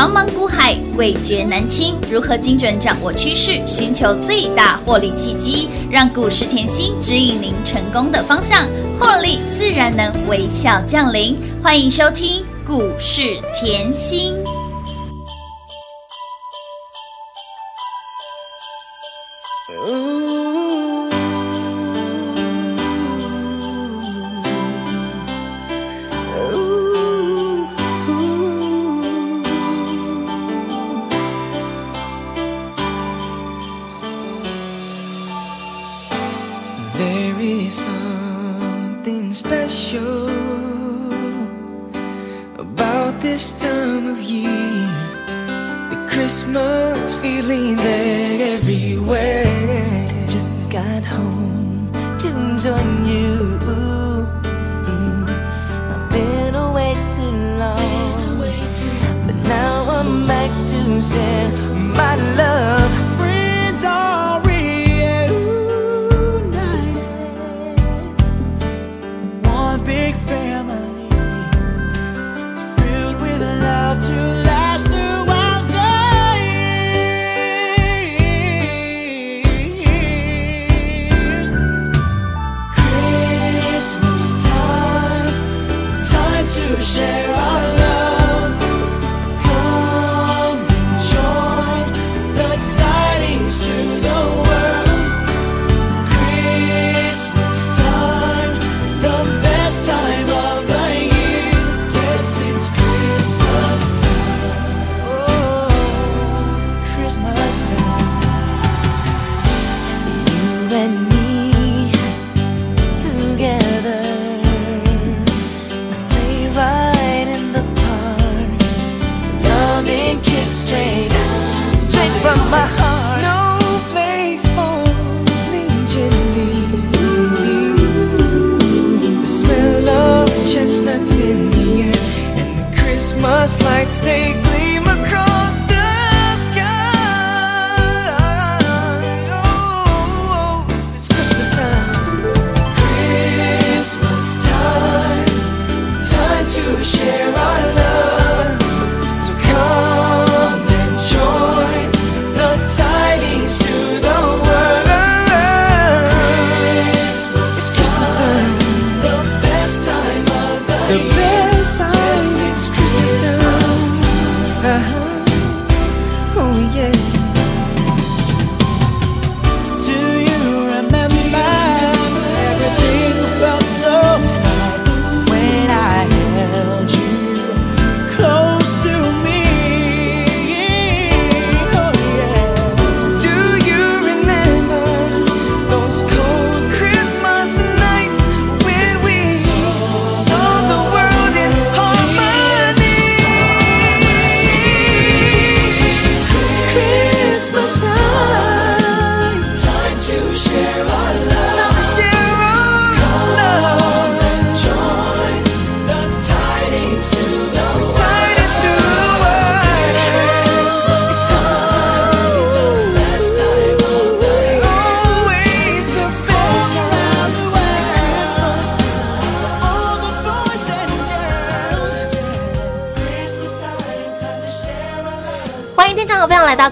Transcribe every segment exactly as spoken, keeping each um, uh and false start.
茫茫股海，味觉难清，如何精准掌握趋势，寻求最大获利契机，让股市甜心指引您成功的方向，获利自然能微笑降临。欢迎收听股市甜心。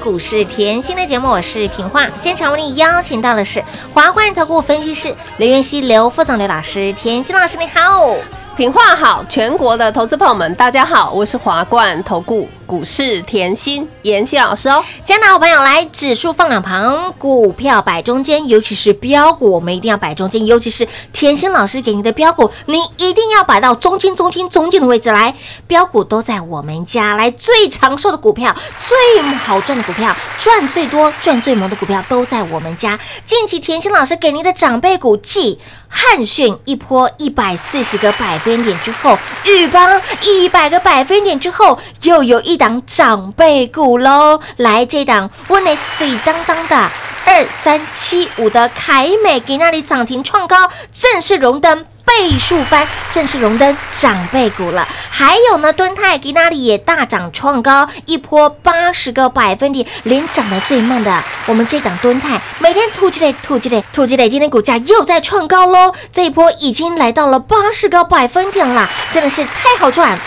股市甜心的节目，我是平化，现场为你邀请到的是华冠投顾分析师刘元熙刘副总刘老师。甜心老师你好，平化好，全国的投资朋友们大家好，我是华冠投顾股市甜心妍希老师哦。今天的好朋友来，指数放两旁，股票摆中间，尤其是标股我们一定要摆中间，尤其是甜心老师给你的标股，你一定要摆到中间中间中间的位置来。标股都在我们家来，最长寿的股票，最好赚的股票，赚最多赚最猛的股票都在我们家。近期甜心老师给您的长辈股，继汉讯一波一百四十个百分点之后，玉邦一百个百分点之后，又有一档长辈股咯。来，这档温内水当当的二三七五的凯美给那里涨停创高，正式荣登倍数翻，正式荣登长辈股了。还有呢，敦泰给那里也大涨创高，一波八十个百分点，连涨得最慢的我们这档敦泰，每天突击累突击累突击累，今天股价又在创高咯，这一波已经来到了八十个百分点了，真的是太好赚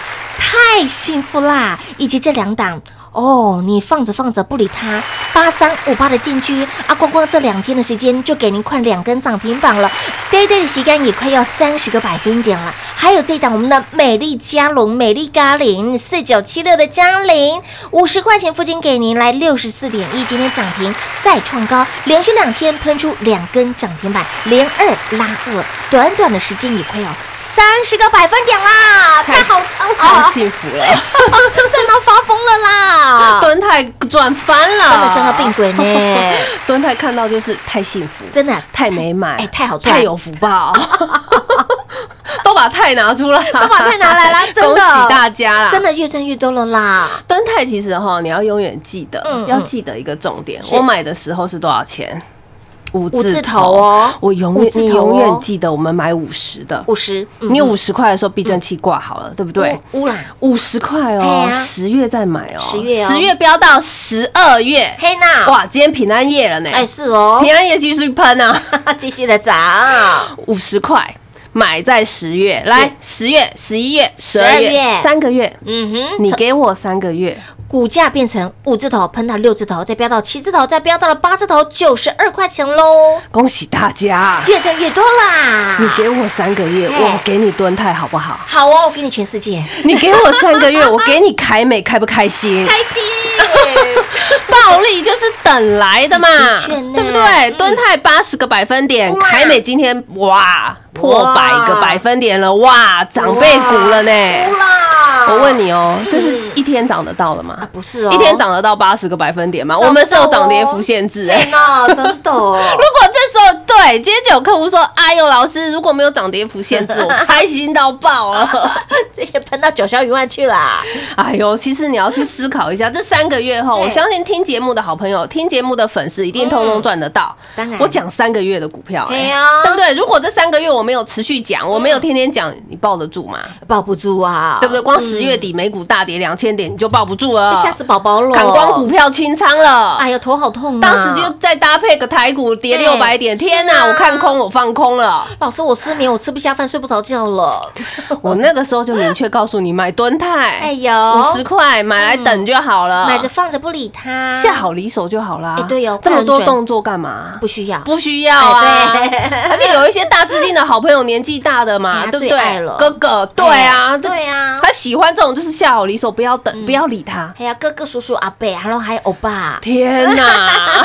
太幸福啦！以及这两档哦，你放着放着不理它，八三五八的进去啊，光光这两天的时间就给您快两根涨停板了，对对的时间也快要三十个百分点了。还有这档我们的美丽嘉龙、美丽嘉玲四九七六的嘉玲，五十块钱附近给您来六十四点一，今天涨停再创高，连续两天喷出两根涨停板，连二拉二，短短的时间也快要三十个百分点啦，太好太幸福了，赚到发疯了啦！敦泰转翻了，真的赚到病鬼呢！敦泰看到就是太幸福，真的、啊、太美满，哎、欸，太好赚，太有福报，都把泰拿出来，都把泰拿来啦！真的，恭喜大家啦！真的越赚越多了啦！敦泰其实哈，你要永远记得，嗯、要记得一个重点，我买的时候是多少钱？五字头哦，我永远、哦、你永远记得我们买五十的五十、嗯，你五十块的时候避震器挂好了、嗯，对不对？乌啦，五十块哦，十、啊、月再买哦，十月十、哦、月飙到十二月，嘿呐，哇，今天平安夜了呢，哎、欸、是哦，平安夜继续喷啊，继续的涨，五十块。买在十月，来十月、十一月、十二月，三个月，嗯哼，你给我三个月，股价变成五字头，喷到六字头，再飙到七字头，再飙到了八字头，九十二块钱喽！恭喜大家，越赚越多啦！你给我三个月，我给你敦泰好不好？好哦，我给你全世界。你给我三个月，我给你凯美，开不开心？开心。暴利就是等来的嘛，对不对？敦泰八十个百分点，凯美今天哇破百个百分点了，哇长辈股了呢。我问你哦，这是一天涨得到了吗？不是哦，一天涨得到八十个百分点吗？我们是有涨跌幅限制哎，真的。如果这时候对，今天就有客户说：“哎呦，老师，如果没有涨跌幅限制，我开心到爆了。”这些喷到九霄云外去啦。哎呦，其实你要去思考一下，这三个月后，我相信听节目的好朋友、听节目的粉丝一定通通赚得到。当然，我讲三个月的股票，哎，对不对？如果这三个月我没有持续讲，我没有天天讲，你抱得住吗？抱不住啊，对不对？光十月底美股大跌两千点，你就抱不住了，吓死宝宝了，砍光股票清仓了。哎呀，头好痛啊！当时就再搭配个台股跌六百点，天！天哪！我看空，我放空了。老师，我失眠，我吃不下饭，睡不着觉了。我那个时候就明确告诉你，买敦泰，哎呦，五十块买来等就好了，嗯、买着放着不理它，下好离手就好啦。哎、欸，对哦，这么多动作干嘛？不需要，不需要啊。哎、对，而且有一些大资金的好朋友，年纪大的嘛，哎、对不对？哥哥，对啊，哎、对啊，他喜欢这种就是下好离手，不要等，嗯、不要理他。哎呀，哥哥、叔叔、阿伯，然后还有欧巴。天哪！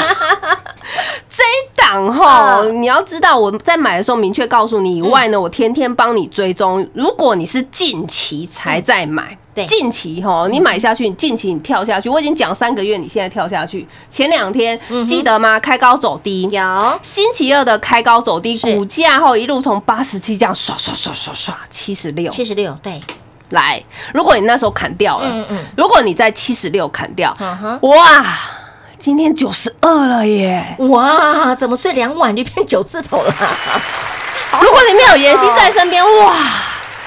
这一档吼，你要知道，我在买的时候明确告诉你以外呢，我天天帮你追踪。如果你是近期才在买，近期吼，你买下去，近期你跳下去，我已经讲三个月，你现在跳下去。前两天记得吗？开高走低，有星期二的开高走低，股价吼一路从八十七这样刷刷刷刷刷七十六，七十六对。来，如果你那时候砍掉了，如果你在七十六砍掉，哇！今天九十二了耶！哇，怎么睡两晚就变九字头了？如果你没有妍希在身边，哇，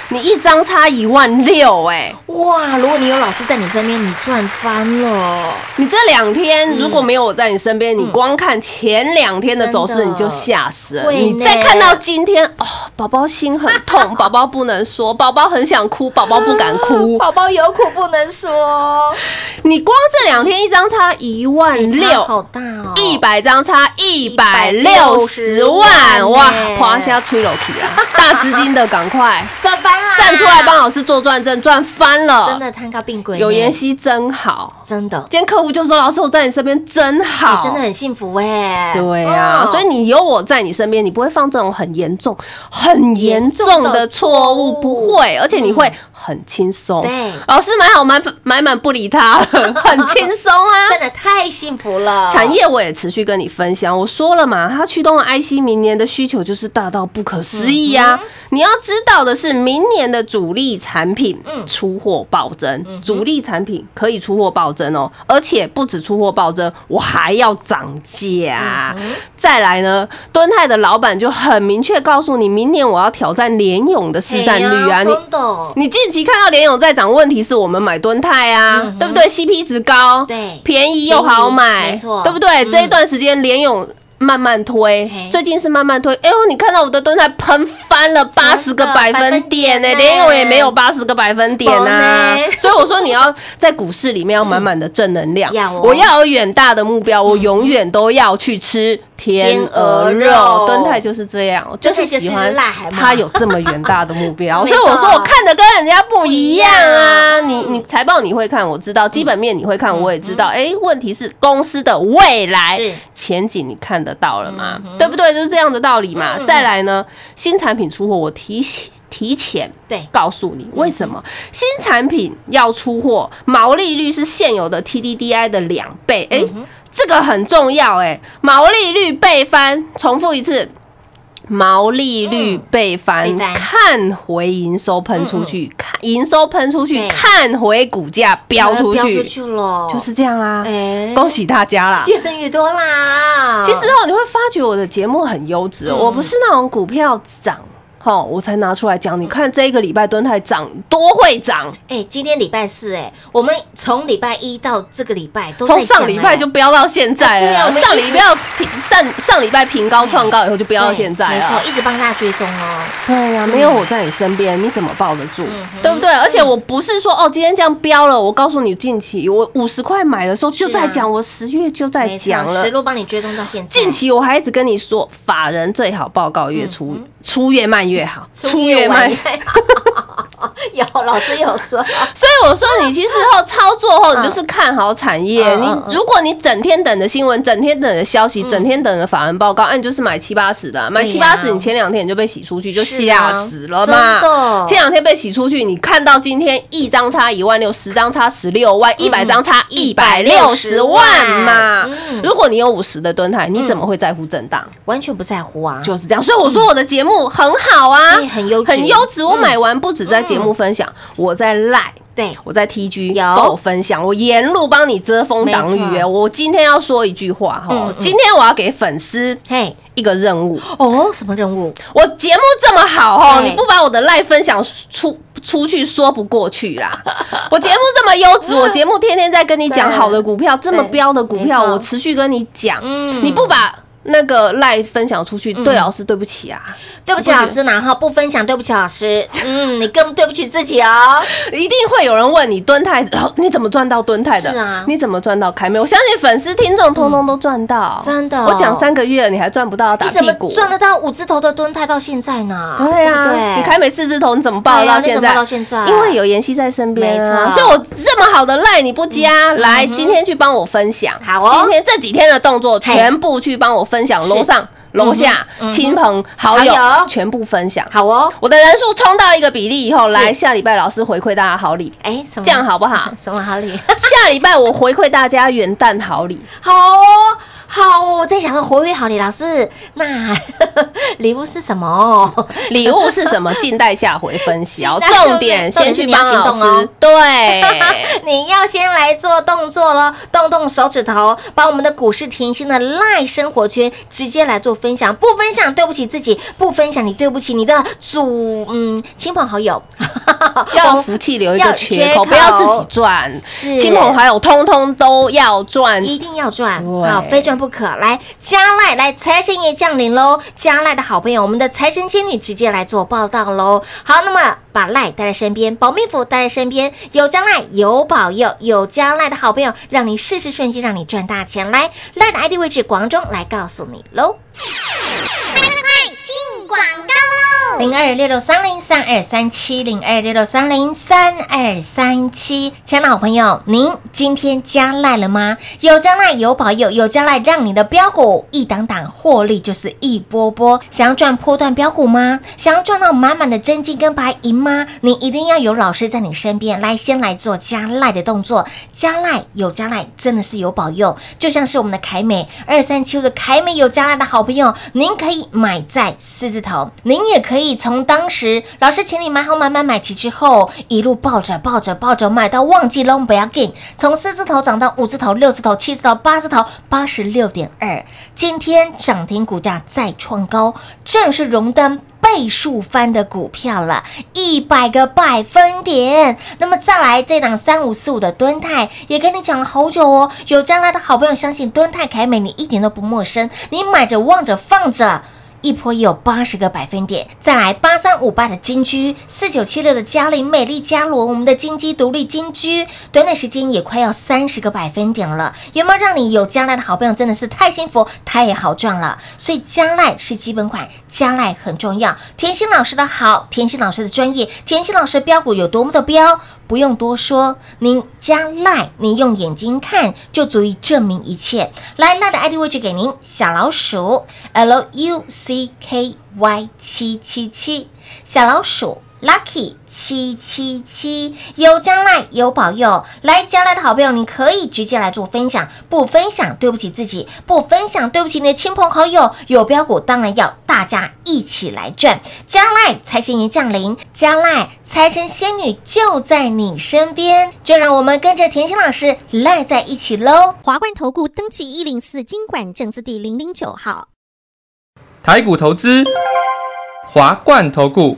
你一张差一万六哎！哇，如果你有老师在你身边，你赚翻了。你这两天如果没有我在你身边，你光看前两天的走势你就吓死了。你再看到今天哦，宝宝心很痛，宝宝不能说，宝宝很想哭，宝宝不敢哭，宝宝有苦不能说。你光这两天一张差一万六，好大哦！一百张差一百六十万，哇，夸下吹楼梯啦！大资金的赶快赚翻啦！站出来帮老师做转正，赚翻！真的摊高并轨，有妍希真好，真的。今天客户就说：“老师，我在你身边真好，真的很幸福哎。”对啊，所以你有我在你身边，你不会犯这种很严重、很严重的错误，不会，而且你会很轻松。对，老师买好买买满不理他了，很轻松啊，真的太幸福了。产业我也持续跟你分享，我说了嘛，它驱动了 I C 明年的需求就是大到不可思议啊！你要知道的是，明年的主力产品出货。货暴增，主力产品可以出货暴增哦，而且不止出货暴增，我还要涨价。再来呢，敦泰的老板就很明确告诉你，明年我要挑战联咏的市占率啊！你你近期看到联咏在涨，问题是我们买敦泰啊，对不对？C P 值高，对，便宜又好买，没错，对不对？这一段时间联咏。慢慢推，最近是慢慢推。哎呦，你看到我的动态喷翻了八十个百分点呢、欸，连我也没有八十个百分点啊。所以我说你要在股市里面要满满的正能量，嗯哦、我要有远大的目标，我永远都要去吃天鹅肉。敦泰就是这样，就是喜欢他有这么远大的目标，所以我说我看的跟人家不一样啊。你你财报你会看，我知道；基本面你会看，我也知道。哎，问题是公司的未来前景你看得到了吗？对不对？就是这样的道理嘛。再来呢，新产品出货，我提提前告诉你为什么新产品要出货，毛利率是现有的 T D D I 的两倍。哎。这个很重要哎、欸，毛利率倍翻，重复一次，毛利率倍翻，嗯、看回营收喷出去，嗯嗯看营收喷出去，看回股价飙出去，飙出去了，就是这样啦、欸，恭喜大家啦，越升越多啦。其实哦，你会发觉我的节目很优质、哦嗯，我不是那种股票涨。好、哦，我才拿出来讲。你看这一个礼拜敦泰涨多会涨，哎、欸，今天礼拜四、欸，哎，我们从礼拜一到这个礼拜都在讲、欸，从上礼拜就飙到现在了、啊。上礼拜平上上礼拜平高创高以后就飙到现在了，没错，一直帮大家追踪哦。对呀、啊，没有我在你身边，你怎么抱得住、嗯，对不对？而且我不是说哦，今天这样飙了，我告诉你近期我五十块买的时候就在讲、啊，我十月就在讲了，十路帮你追踪到现在。近期我还一直跟你说，法人最好报告越出、嗯、出越慢。越好，出越慢。有老师有说，所以我说你其实后操作后，你就是看好产业。你如果你整天等着新闻，整天等着消息，整天等着法人报告，那你就是买七八十的，买七八十，你前两天你就被洗出去，就吓死了嘛。前两天被洗出去，你看到今天一张差一万六，十张差十六万，一百张差一百六十万嘛。如果你有五十的敦泰，你怎么会在乎震荡？完全不在乎啊，就是这样。所以我说我的节目很好啊，很优质，很优质。我买完不止在节目分享，我在 LINE， 对，我在 T G 都有分享，我沿路帮你遮风挡雨、欸。我今天要说一句话、嗯嗯、今天我要给粉丝一个任务哦，什么任务？我节目这么好你不把我的 LINE 分享出出去说不过去啦。我节目这么优质，我节目天天在跟你讲好的股票，这么标的股票，我持续跟你讲、嗯，你不把。那个LINE分享出去，对老师对不起啊，对不起老师，然后不分享对不起老师，嗯，你更对不起自己哦。一定会有人问你敦泰，你怎么赚到敦泰的？是啊，你怎么赚到凯美？我相信粉丝听众通通都赚到，真的。我讲三个月了，你还赚不到打屁股，赚得到五字头的敦泰到现在呢？对啊，你凯美四字头你怎么抱到现在？到现在，因为有妍希在身边啊，所以我这么好的LINE你不加来，今天去帮我分享，好哦，今天这几天的动作全部去帮我分享。分享楼上楼下亲朋好友全部分享，好哦！我的人数冲到一个比例以后，来下礼拜老师回馈大家好礼，哎，这样好不好？什么好礼？下礼拜我回馈大家元旦好礼，好哦，好哦！我在想说活跃好礼，老师那礼物是什么？礼物是什么？静待下回分析哦。重点先去帮老师，对，你要先来做动作咯，动动手指头，把我们的股市甜心的 LINE 生活圈直接来做。分享不分享对不起自己，不分享你对不起你的主嗯亲朋好友，要福气留一个缺口，不要自己赚，亲朋好友通通都要赚，一定要赚，好非赚不可。来加赖，来财神爷降临喽！加赖的好朋友，我们的财神仙女直接来做报道喽。好，那么把赖带在身边，保命符带在身边，有加赖有保佑，有加赖的好朋友，让你事事顺心，让你赚大钱。来赖的 I D 位置，广中来告诉你喽。快快快进广告喽！零二六六三零三二三七零二六六三零三二三七，亲爱的好朋友，您今天加赖了吗？有加赖有保佑，有加赖让你的标股一档档获利就是一波波。想要赚波段标股吗？想要赚到满满的真金跟白银吗？你一定要有老师在你身边，来先来做加赖的动作。加赖有加赖真的是有保佑，就像是我们的凯美二三七的凯美有加赖的好朋友，您可以买在四字字头，您也可以从当时老师请你买好买买买齐之后，一路抱着抱着抱着买到忘记拢不要紧，从四字头涨到五字头、六字头、七字头、八字头，八十六点二。今天涨停股价再创高，正是荣登倍数翻的股票了，一百个百分点。那么再来这档三五四五的敦泰，也跟你讲了好久哦。有将来的好朋友相信敦泰、凯美，你一点都不陌生。你买着、望着、放着，一波也有八十个百分点。再来八三五八的金居，四九七六的嘉玲、美丽、嘉罗，我们的金基、独立、金居，短短时间也快要三十个百分点了。有没有让你有将来的好朋友真的是太幸福、太好赚了？所以将来是基本款。加赖很重要，甜心老师的好，甜心老师的专业，甜心老师的标股有多么的标，不用多说，您加赖，您用眼睛看就足以证明一切。来，赖的 I D 位置给您，小老鼠 L U C K Y 七七七， 小老鼠 Lucky 七七七，有将来有保佑。来，将来的好朋友，你可以直接来做分享，不分享对不起自己，不分享对不起你的亲朋好友。有标股当然要大家一起来赚，将来财神爷降临，将来财神仙女就在你身边，就让我们跟着甜心老师赖在一起咯。华冠投顾登记一零四金管证字第零零九号，台股投资华冠投顾，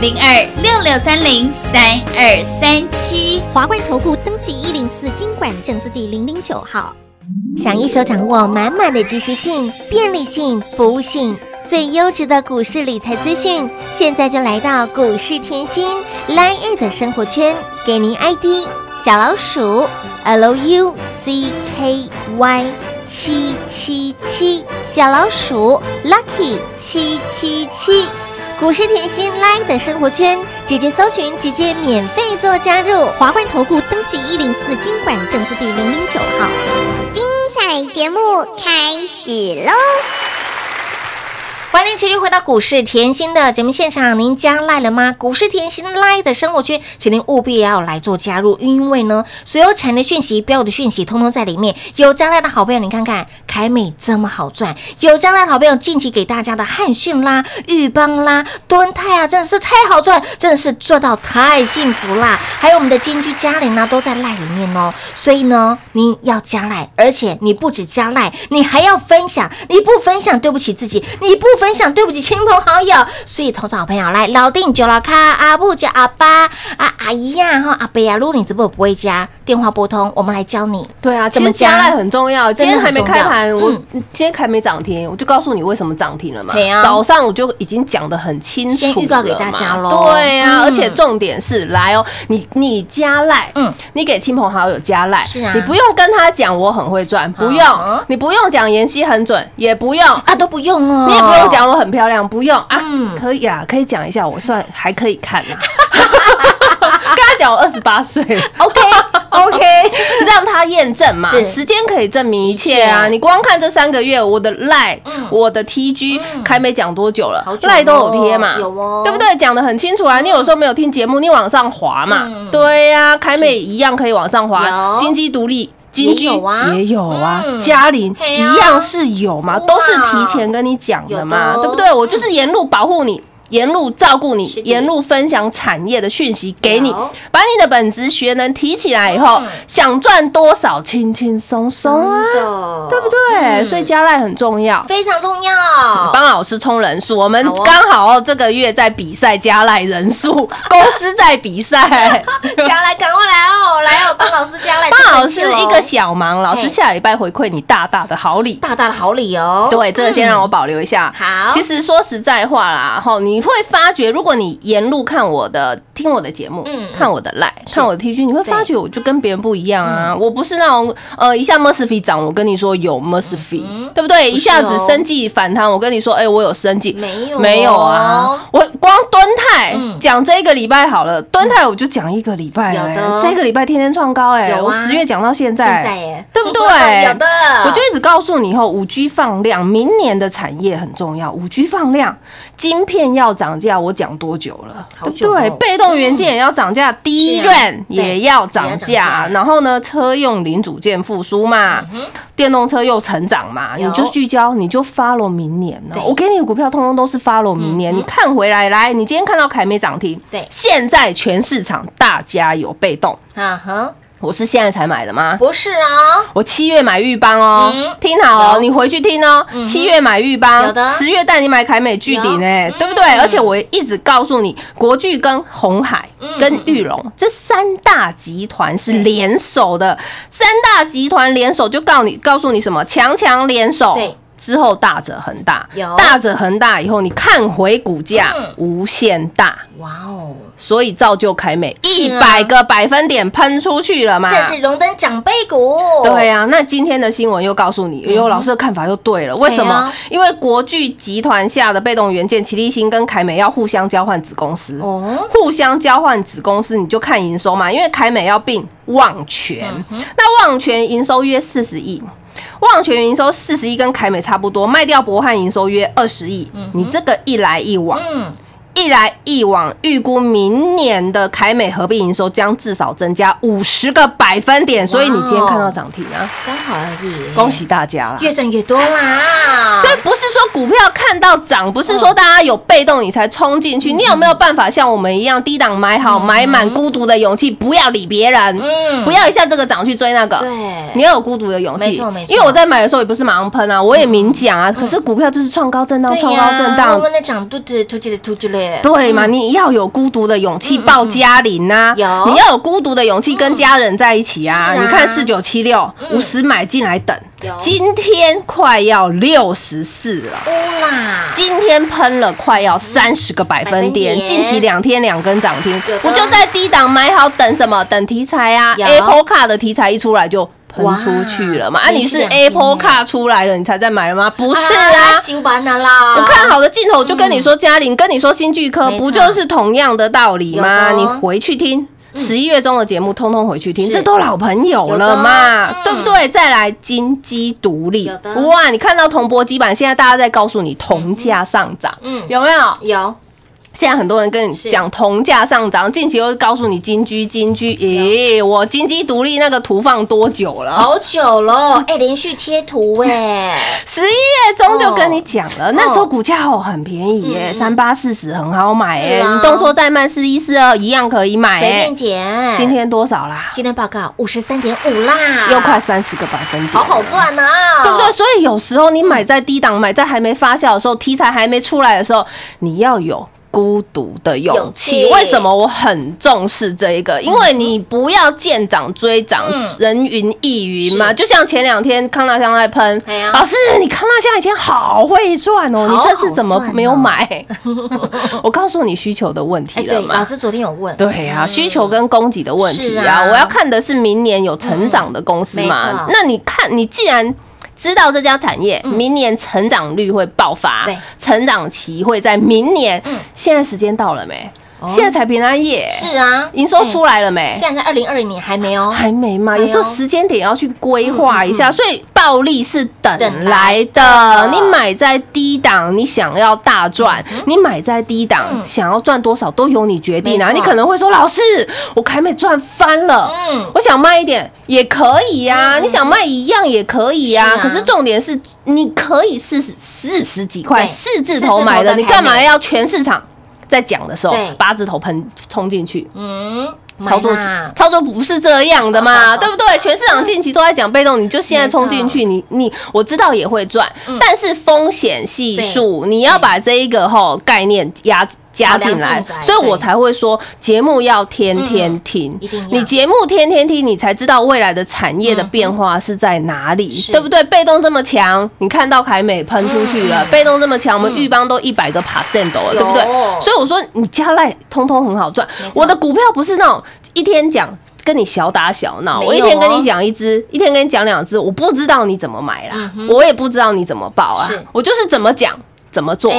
零二六六三零三二三七，华冠投顾登记一零四金管证字第零零九号。想一手掌握满满的及时性、便利性、服务性，最优质的股市理财资讯，现在就来到股市甜心 LINE@ 的生活圈，给您 I D 小老鼠 L U C K Y 七七七，小老鼠 Lucky 七七七。股市甜心 LINE 的生活圈，直接搜寻，直接免费做加入。华冠投顾登记一零四金管证字第零零九号。精彩节目开始喽！欢迎持续回到股市甜心的节目现场，您加LINE了吗？股市甜心LINE的生活圈，请您务必要来做加入，因为呢，所有产业讯息、标的讯息，通通在里面。有加LINE的好朋友，你看看凯美这么好赚，有加LINE的好朋友，近期给大家的汉讯啦、裕邦啦、敦泰啊，真的是太好赚，真的是赚到太幸福啦！还有我们的金居、嘉玲啊，都在LINE里面哦。所以呢，您要加LINE，而且你不止加LINE，你还要分享。你不分享，对不起自己；你不分享对不起亲朋好友。所以投资好朋友，来老定就老卡，阿布叫阿爸啊，阿姨呀、啊、阿伯呀、啊、如果你直播不会加，电话拨通，我们来教你。对啊，怎么加赖很重要。今天还没开盘，我、嗯、今天还没涨停，我就告诉你为什么涨停了嘛、啊。早上我就已经讲得很清楚了，先预告给大家咯。对啊、嗯，而且重点是来哦，你你加赖，嗯，你给亲朋好友加赖，是啊，你不用跟他讲我很会赚，不用，啊、你不用讲妍希很准，也不用啊，都不用哦，你也不用。讲我很漂亮，不用啊、嗯，可以啊，可以讲一下，我算还可以看啊。跟他讲我二十八岁 ，OK OK， 让他验证嘛，时间可以证明一切啊。啊你光看这三个月，我的 LINE、嗯、我的 T G， 凯、嗯、美讲多久了 ？LINE、哦、都有贴嘛，有哦，对不对？讲得很清楚啊。你有时候没有听节目，你往上滑嘛，嗯、对呀、啊，凯美一样可以往上滑，金鸡独立。金居也有啊，嘉玲、啊嗯、一样是有嘛，都是提前跟你讲的嘛的，对不对？我就是沿路保护你，沿路照顾你，沿路分享产业的讯息给你，把你的本职学能提起来以后，嗯、想赚多少轻轻松松啊，对不对？嗯、所以加LINE很重要，非常重要。帮老师冲人数，我们刚好、哦、这个月在比赛加LINE人数，公司在比赛加LINE，赶快来哦，来哦，帮老师加LINE，帮老师一个小忙，老师下礼拜回馈你大大的好礼，大大的好礼哦。对，这个先让我保留一下。嗯、好，其实说实在话啦，吼你。你会发觉，如果你沿路看我的听我的节目，嗯，看我的 L I N E， 看我的 T G， 你会发觉我就跟别人不一样啊。我不是那种呃一下 Murphy 涨，我跟你说有 Murphy， 对不对？一下子生计反弹，我跟你说，哎，我有生计，没有没有啊？我光敦泰讲这个礼拜好了，敦泰我就讲一个礼拜，有的这个礼拜天天创高，哎，我十月讲到现在，现在耶，对不对？有的，我就一直告诉你，以后五 G 放量，明年的产业很重要， 五 G 放量，晶片要涨价，我讲多久了？好久了，对不对？被动元件也要涨价，低润也要涨价，然后呢，车用零组件复苏嘛，嗯、电动车又成长嘛，你就聚焦，你就 follow 明年了。我给你的股票通通都是 follow 明年，嗯、你看回来，来，你今天看到凯美涨停，对，现在全市场大家有被动，啊哈。我是现在才买的吗？不是哦，我七月买玉邦哦，嗯、听好哦，你回去听哦。七、嗯、月买玉邦，十月带你买凯美巨鼎哎，对不对？嗯、而且我一直告诉你，国巨跟鸿海、嗯、跟裕隆这三大集团是联手的，三大集团联手就告你告诉你什么？强强联手。对。之后大者恒大，大者恒大以后，你看回股价、嗯、无限大，哇哦！所以造就凯美一百个百分点喷出去了嘛，这是荣登长辈股。对啊，那今天的新闻又告诉你，有、嗯、老师的看法又对了，为什么？啊、因为国巨集团下的被动元件，奇力新跟凯美要互相交换子公司，哦、互相交换子公司，你就看营收嘛，因为凯美要并旺泉，嗯、那旺泉营收约四十亿。旺泉营收四十亿跟凯美差不多，卖掉博汉营收约二十亿，嗯、你这个一来一往，嗯、一来一往，预估明年的凯美合并营收将至少增加五十个百分点，所以你今天看到涨停啊，刚好而已，恭喜大家啦，越赚越多啦。所以不是说股票看到涨，不是说大家有被动你才冲进去，嗯、你有没有办法像我们一样低档买好，嗯、买满孤独的勇气，不要理别人，嗯、不要一下这个涨去追那个，对，你要有孤独的勇气，没错没错。因为我在买的时候也不是马上喷啊，我也明讲啊，嗯、可是股票就是创高震荡，创、啊、高震荡，慢慢的涨，突突突起来突起来，对嘛？嗯、你要有孤独的勇气抱家人啊，嗯嗯、你要有孤独的勇气跟家人在一起啊。嗯、你看四九七六五十买进来等。今天快要六十四了，今天喷了快要三十个百分点，近期两天两根涨停，我就在低档买好，等什么？等题材啊 ，Apple Car 的题材一出来就喷出去了嘛。啊，你是 Apple Car 出来了，你才在买了吗？不是啊，新版的啦。我看好的镜头就跟你说嘉玲，跟你说新巨科，不就是同样的道理吗？你回去听。十一月中的节目，通通回去听，这都老朋友了嘛，对不对？再来金鸡独立，哇！你看到铜箔基板，现在大家在告诉你铜价上涨，嗯，有没有？有。现在很多人跟你讲铜价上涨，近期又告诉你金居金居，咦，我金鸡独立那个图放多久了？好久了，哎，连续贴图哎，十一月中就跟你讲了，那时候股价哦很便宜耶，三八四十很好买哎，你动作再慢四一四二一样可以买哎，随便捡。今天多少啦？今天报告五十三点五啦，又快三十个百分点，好好赚啊，对不对？所以有时候你买在低档，买在还没发酵的时候，题材还没出来的时候，你要有。孤独的勇气，为什么我很重视这一个？因为你不要见涨追涨，人云亦云嘛。就像前两天康大象在喷，老师，你康大象以前好会赚哦，你这次怎么没有买？我告诉你需求的问题了嘛。老师昨天有问，对啊，需求跟供给的问题啊，我要看的是明年有成长的公司嘛。那你看，你既然知道这家产业明年成长率会爆发，嗯、成长期会在明年。嗯、现在时间到了没？现在才平安夜，是啊，营收出来了没？现在在二零二零年还没哦，还没嘛。有时候时间点要去规划一下，所以暴利是等来的。你买在低档，你想要大赚，你买在低档想要赚多少都由你决定啊。你可能会说，老师，我凯美赚翻了，嗯，我想卖一点也可以呀，你想卖一样也可以呀。可是重点是，你可以四十四十几块四字头买的，你干嘛要全市场？在讲的时候，八字头喷冲进去，嗯，操作操作不是这样的嘛，对不对？全市场近期都在讲被动，你就现在冲进去，你你我知道也会赚，但是风险系数你要把这一个吼概念压加进来，所以我才会说节目要天天听，你节目天天听，你才知道未来的产业的变化是在哪里，对不对？被动这么强，你看到凯美喷出去了，被动这么强，我们玉邦都一百个 percent 了，对不对？所以我说你加赖通通很好赚，我的股票不是那种。一天讲跟你小打小闹，我一天跟你讲一只，一天跟你讲两只，我不知道你怎么买啦，我也不知道你怎么报啊，我就是怎么讲怎么做，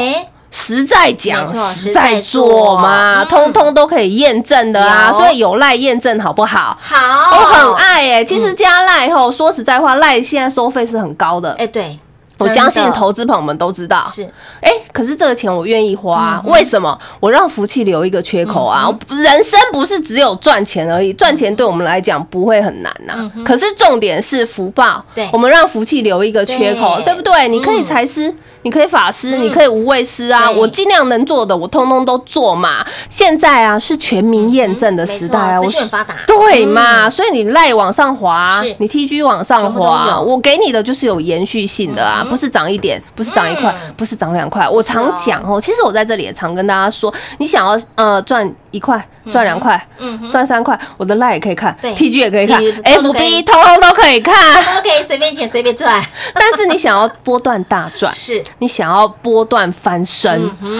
实在讲实在做嘛，通通都可以验证的啊，所以有赖验证好不好？好，我很爱哎，其实加赖吼，说实在话，赖现在收费是很高的，哎对。我相信投资朋友们都知道，是哎、欸，可是这个钱我愿意花，嗯、为什么？我让福气留一个缺口啊！嗯、人生不是只有赚钱而已，赚钱对我们来讲不会很难呐、啊。嗯、可是重点是福报，我们让福气留一个缺口， 对, 对不对？你可以财师，嗯、你可以法师，嗯、你可以无畏师啊！我尽量能做的，我通通都做嘛。现在啊，是全民验证的时代啊，资讯发达，对嘛？嗯、所以你赖往上滑，你 T G 往上滑，我给你的就是有延续性的啊。嗯不是涨一点，不是涨一块，不是涨两块。我常讲哦，其实我在这里也常跟大家说，你想要呃赚一块、赚两块、赚三块，我的 LINE 也可以看 ，T G 也可以看 ，F B 通通都可以看，都可以随便捡随便赚。但是你想要波段大赚，是你想要波段翻身，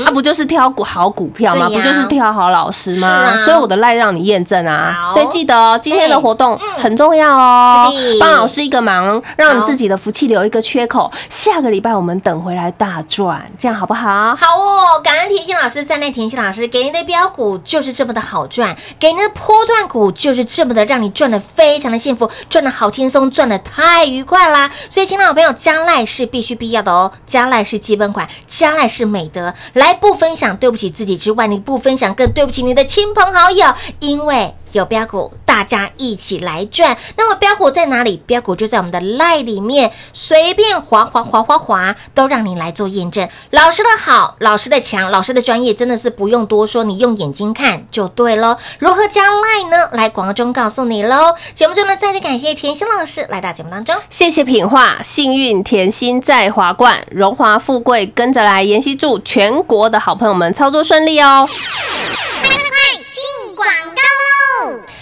啊不就是挑好股票吗？不就是挑好老师吗？所以我的 LINE 让你验证啊。所以记得哦，今天的活动很重要哦，帮老师一个忙，让你自己的福气留一个缺口。下个礼拜我们等回来大赚，这样好不好？好哦！感恩甜心老师，赞美甜心老师，给您的标股就是这么的好赚，给您的波段股就是这么的让你赚得非常的幸福，赚得好轻松，赚得太愉快啦！所以，亲爱的朋友，加赖是必须必要的哦，加赖是基本款，加赖是美德。来不分享，对不起自己之外，你不分享更对不起你的亲朋好友，因为。有标股，大家一起来赚。那么标股在哪里？标股就在我们的 LINE 里面，随便滑滑滑滑滑，都让你来做验证。老师的好，老师的强，老师的专业真的是不用多说，你用眼睛看就对咯。如何加 LINE 呢？来广告中告诉你咯。节目中呢，再次感谢甜心老师来到节目当中，谢谢品画幸运甜心在华冠，荣华富贵跟着来，妍希祝全国的好朋友们操作顺利哦。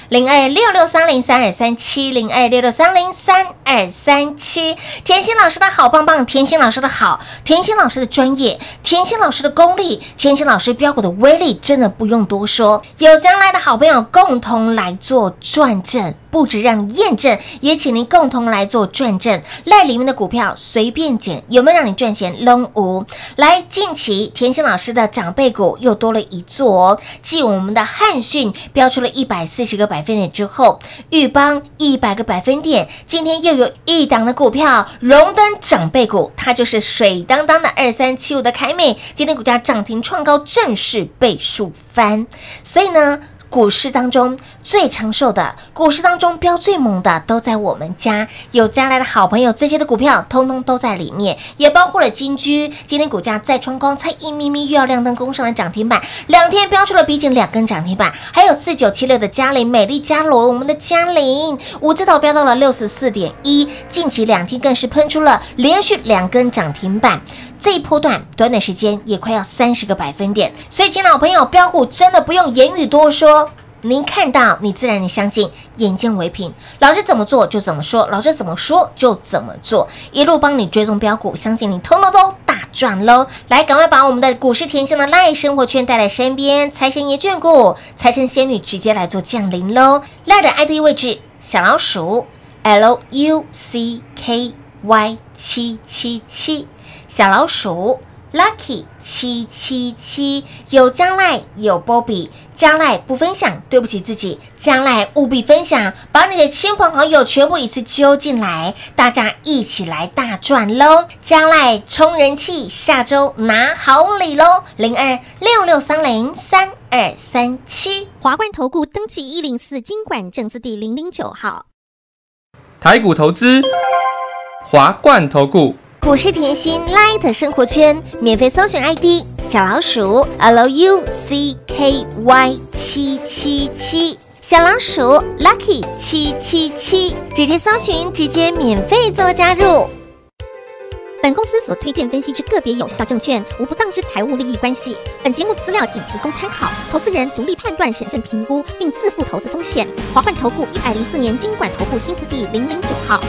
零二六六三零三二三七，零二六六三零三二三七。甜心老师的好棒棒，甜心老师的好，甜心老师的专业，甜心老师的功力，甜心老师标股的威力，真的不用多说。有将来的好朋友共同来做转正，不止让你验证，也请您共同来做转正。LINE里面的股票随便捡，有没有让你赚钱？拢无。来，近期甜心老师的长辈股又多了一座哦，继我们的汉讯标出了一百四十个百。百分点之后，玉邦一百个百分点，今天又有一档的股票荣登长辈股，它就是水当当的二三七五的凯美，今天股价涨停创高，正式倍数翻。所以呢，股市当中最长寿的，股市当中飙最猛的，都在我们家。有加来的好朋友，这些的股票通通都在里面，也包括了金居，今天股价再创高，才一咪咪又要亮灯攻上了涨停板，两天飙出了逼近两根涨停板。还有四九七六的嘉玲，美丽嘉罗，我们的嘉玲五字头飙到了六十四点一，近期两天更是喷出了连续两根涨停板。这一波段短短时间也快要三十个百分点，所以亲老朋友，标股真的不用言语多说，您看到你自然你相信，眼见为凭，老师怎么做就怎么说，老师怎么说就怎么做，一路帮你追踪标股，相信你通通都大赚咯。来，赶快把我们的股市甜心的 LINE 生活圈带来身边，财神爷眷顾，财神仙女直接来做降临咯。LINE 的 I D 位置小老鼠 L U C K Y 七七七，小老鼠 Lucky 七七七，有将来有波比，将来不分享对不起自己，将来务必分享，把你的亲朋好友全部一次揪进来，大家一起来大赚咯。将来冲人气，下周拿好礼咯。零二六六三零三二三七，华冠投顾登记一零四金管证字第零零九号，台股投资，华冠投顾。股市甜心 LINE 生活圈免费搜寻 I D 小老鼠 L U C K Y 七七七，小老鼠 Lucky 七七七，直接搜寻，直接免费做加入。本公司所推荐分析之个别有效证券，无不当之财务利益关系。本节目资料仅提供参考，投资人独立判断、审慎评估，并自负投资风险。华冠投顾一百零四年金管投顾新字第零零九号。